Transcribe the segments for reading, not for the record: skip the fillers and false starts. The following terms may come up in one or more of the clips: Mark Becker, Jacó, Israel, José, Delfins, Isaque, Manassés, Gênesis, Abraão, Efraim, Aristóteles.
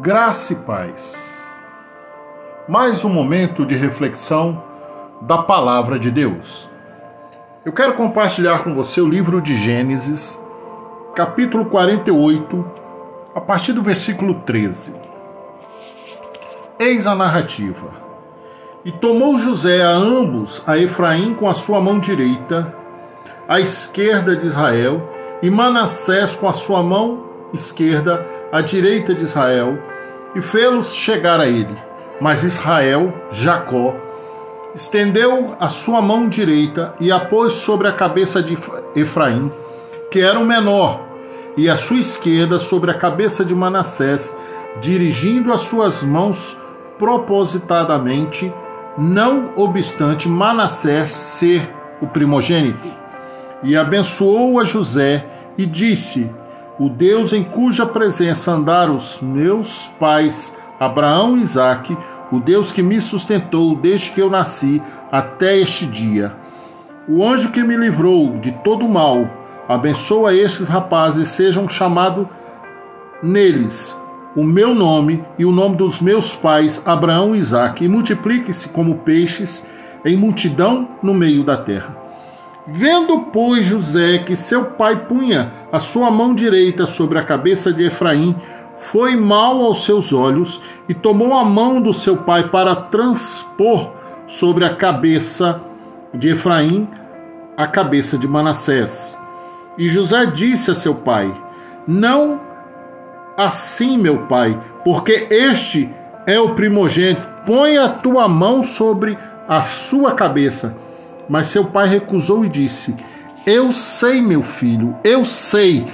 Graça e paz. Mais um momento de reflexão da Palavra de Deus. Eu quero compartilhar com você o livro de Gênesis, capítulo 48, a partir do versículo 13. Eis a narrativa. E tomou José a ambos, a Efraim com a sua mão direita, à esquerda de Israel, e Manassés com a sua mão esquerda, à direita de Israel, e fê-los chegar a ele. Mas Israel, Jacó, estendeu a sua mão direita e a pôs sobre a cabeça de Efraim, que era o menor, e a sua esquerda sobre a cabeça de Manassés, dirigindo as suas mãos propositadamente, não obstante Manassés ser o primogênito. E abençoou a José e disse: o Deus em cuja presença andaram os meus pais, Abraão e Isaque, o Deus que me sustentou desde que eu nasci até este dia, o anjo que me livrou de todo o mal, abençoa estes rapazes, sejam chamados neles o meu nome e o nome dos meus pais, Abraão e Isaque, e multiplique-se como peixes em multidão no meio da terra. Vendo, pois, José que seu pai punha a sua mão direita sobre a cabeça de Efraim, foi mal aos seus olhos e tomou a mão do seu pai para transpor sobre a cabeça de Efraim a cabeça de Manassés. E José disse a seu pai: não assim, meu pai, porque este é o primogênito, põe a tua mão sobre a sua cabeça. Mas seu pai recusou e disse: eu sei, meu filho, eu sei.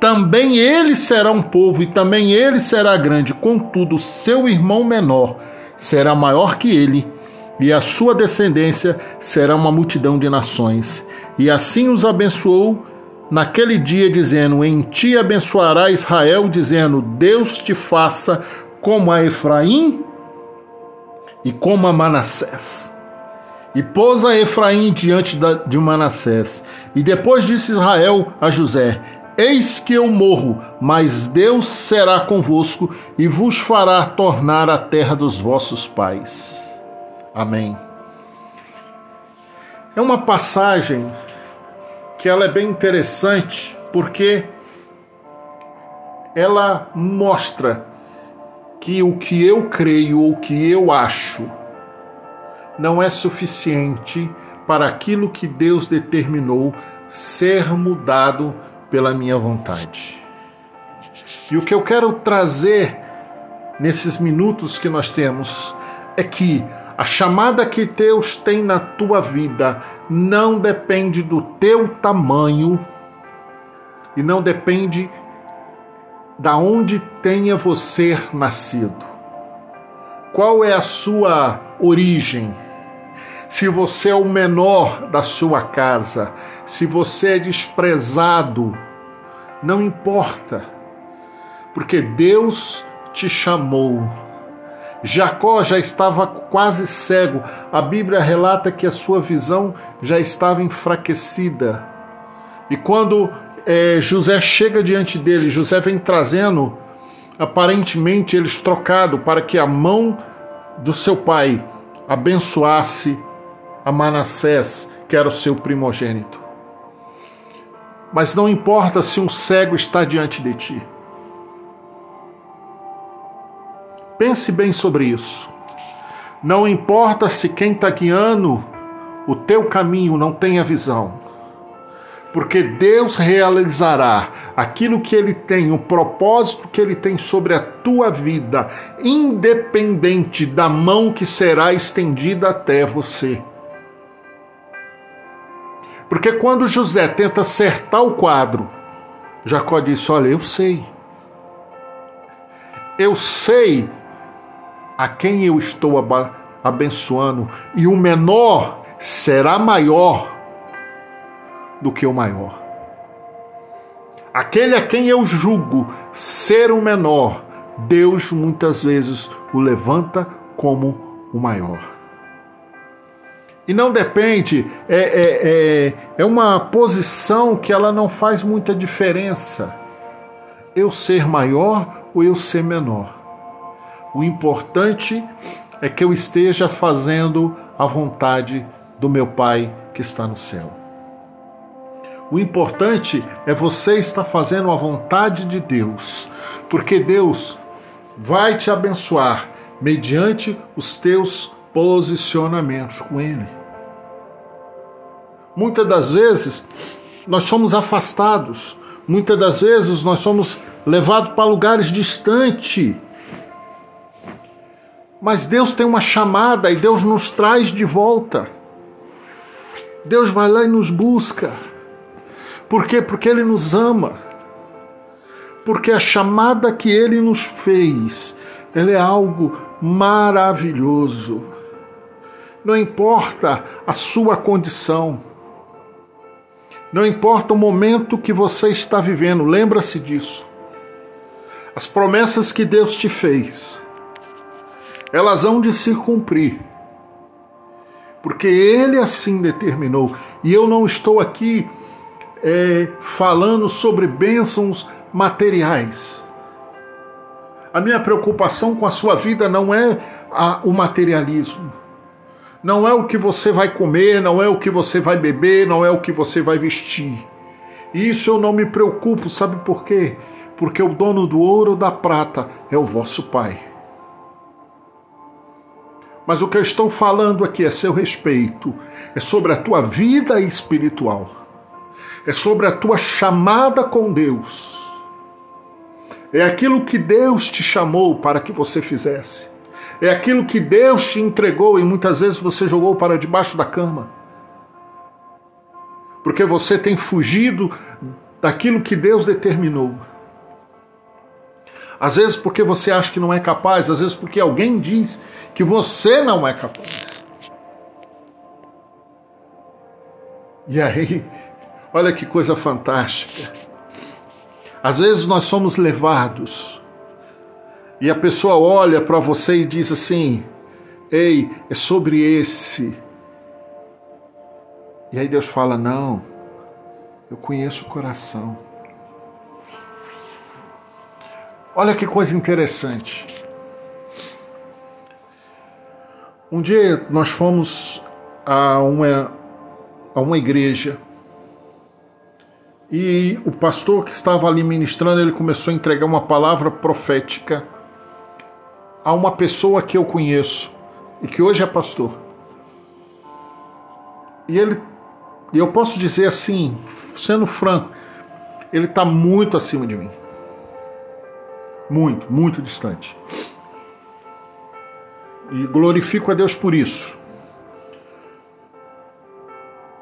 Também ele será um povo e também ele será grande. Contudo, seu irmão menor será maior que ele, e a sua descendência será uma multidão de nações. E assim os abençoou naquele dia, dizendo: em ti abençoará Israel, dizendo: Deus te faça como a Efraim e como a Manassés. E pôs a Efraim diante de Manassés. E depois disse Israel a José: eis que eu morro, mas Deus será convosco e vos fará tornar a terra dos vossos pais. Amém. É uma passagem que ela é bem interessante, porque ela mostra que o que eu creio ou o que eu acho não é suficiente para aquilo que Deus determinou ser mudado pela minha vontade. E o que eu quero trazer nesses minutos que nós temos é que a chamada que Deus tem na tua vida não depende do teu tamanho e não depende da onde tenha você nascido. Qual é a sua origem? Se você é o menor da sua casa, se você é desprezado, não importa, porque Deus te chamou. Jacó já estava quase cego. A Bíblia relata que a sua visão já estava enfraquecida. E quando José chega diante dele, José vem trazendo, aparentemente, eles trocados para que a mão do seu pai abençoasse a Manassés, que era o seu primogênito. Mas não importa se um cego está diante de ti. Pense bem sobre isso. Não importa se quem está guiando o teu caminho não tenha visão, porque Deus realizará aquilo que Ele tem, o propósito que Ele tem sobre a tua vida, independente da mão que será estendida até você. Porque quando José tenta acertar o quadro, Jacó disse: olha, eu sei a quem eu estou abençoando, e o menor será maior do que o maior. Aquele a quem eu julgo ser o menor, Deus muitas vezes o levanta como o maior. E não depende, é uma posição que ela não faz muita diferença, eu ser maior ou eu ser menor. O importante é que eu esteja fazendo a vontade do meu Pai que está no céu. O importante é você estar fazendo a vontade de Deus, porque Deus vai te abençoar mediante os teus posicionamentos com Ele. Muitas das vezes nós somos afastados, muitas das vezes nós somos levados para lugares distantes. Mas Deus tem uma chamada e Deus nos traz de volta. Deus vai lá e nos busca. Por quê? Porque Ele nos ama. Porque a chamada que Ele nos fez, ela é algo maravilhoso. Não importa a sua condição. Não importa o momento que você está vivendo. Lembra-se disso. As promessas que Deus te fez, elas hão de se cumprir, porque Ele assim determinou. E eu não estou aqui falando sobre bênçãos materiais. A minha preocupação com a sua vida não é o materialismo, não é o que você vai comer, não é o que você vai beber, não é o que você vai vestir. Isso eu não me preocupo, sabe por quê? Porque o dono do ouro e da prata é o vosso Pai. Mas o que eu estou falando aqui é seu respeito, é sobre a tua vida espiritual, é sobre a tua chamada com Deus, é aquilo que Deus te chamou para que você fizesse, é aquilo que Deus te entregou e muitas vezes você jogou para debaixo da cama, porque você tem fugido daquilo que Deus determinou. Às vezes porque você acha que não é capaz, às vezes porque alguém diz que você não é capaz. E aí, olha que coisa fantástica. Às vezes nós somos levados e a pessoa olha para você e diz assim: ei, é sobre esse. E aí Deus fala: não, eu conheço o coração. Olha que coisa interessante. Um dia nós fomos a uma igreja e o pastor que estava ali ministrando, ele começou a entregar uma palavra profética a uma pessoa que eu conheço e que hoje é pastor. E eu posso dizer assim, sendo franco, ele está muito acima de mim. Muito, muito distante. E glorifico a Deus por isso.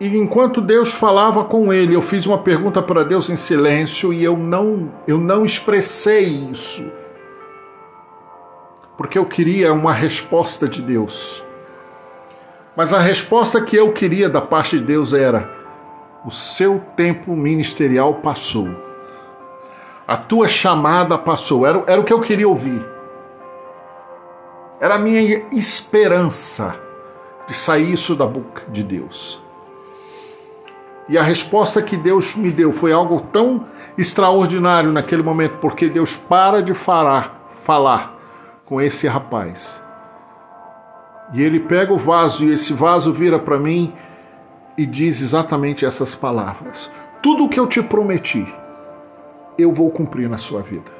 E enquanto Deus falava com ele, eu fiz uma pergunta para Deus em silêncio e eu não expressei isso. Porque eu queria uma resposta de Deus. Mas a resposta que eu queria da parte de Deus era: o seu tempo ministerial passou. A tua chamada passou. Era o que eu queria ouvir. Era a minha esperança de sair isso da boca de Deus. E a resposta que Deus me deu foi algo tão extraordinário naquele momento, porque Deus para de falar com esse rapaz. E ele pega o vaso, e esse vaso vira para mim e diz exatamente essas palavras: tudo o que eu te prometi, eu vou cumprir na sua vida.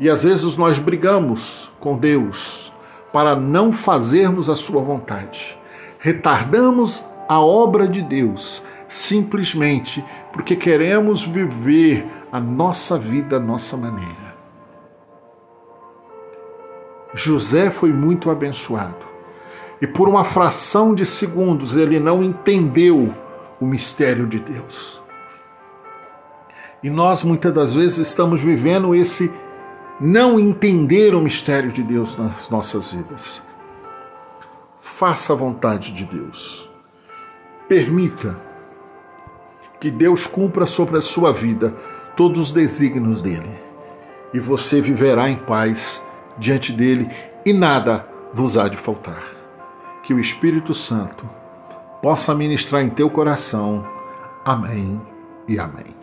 E às vezes nós brigamos com Deus para não fazermos a sua vontade. Retardamos a obra de Deus simplesmente porque queremos viver a nossa vida, a nossa maneira. José foi muito abençoado. E por uma fração de segundos ele não entendeu o mistério de Deus. E nós, muitas das vezes, estamos vivendo esse não entender o mistério de Deus nas nossas vidas. Faça a vontade de Deus. Permita que Deus cumpra sobre a sua vida todos os desígnios dEle. E você viverá em paz diante dEle e nada vos há de faltar. Que o Espírito Santo possa ministrar em teu coração. Amém e amém.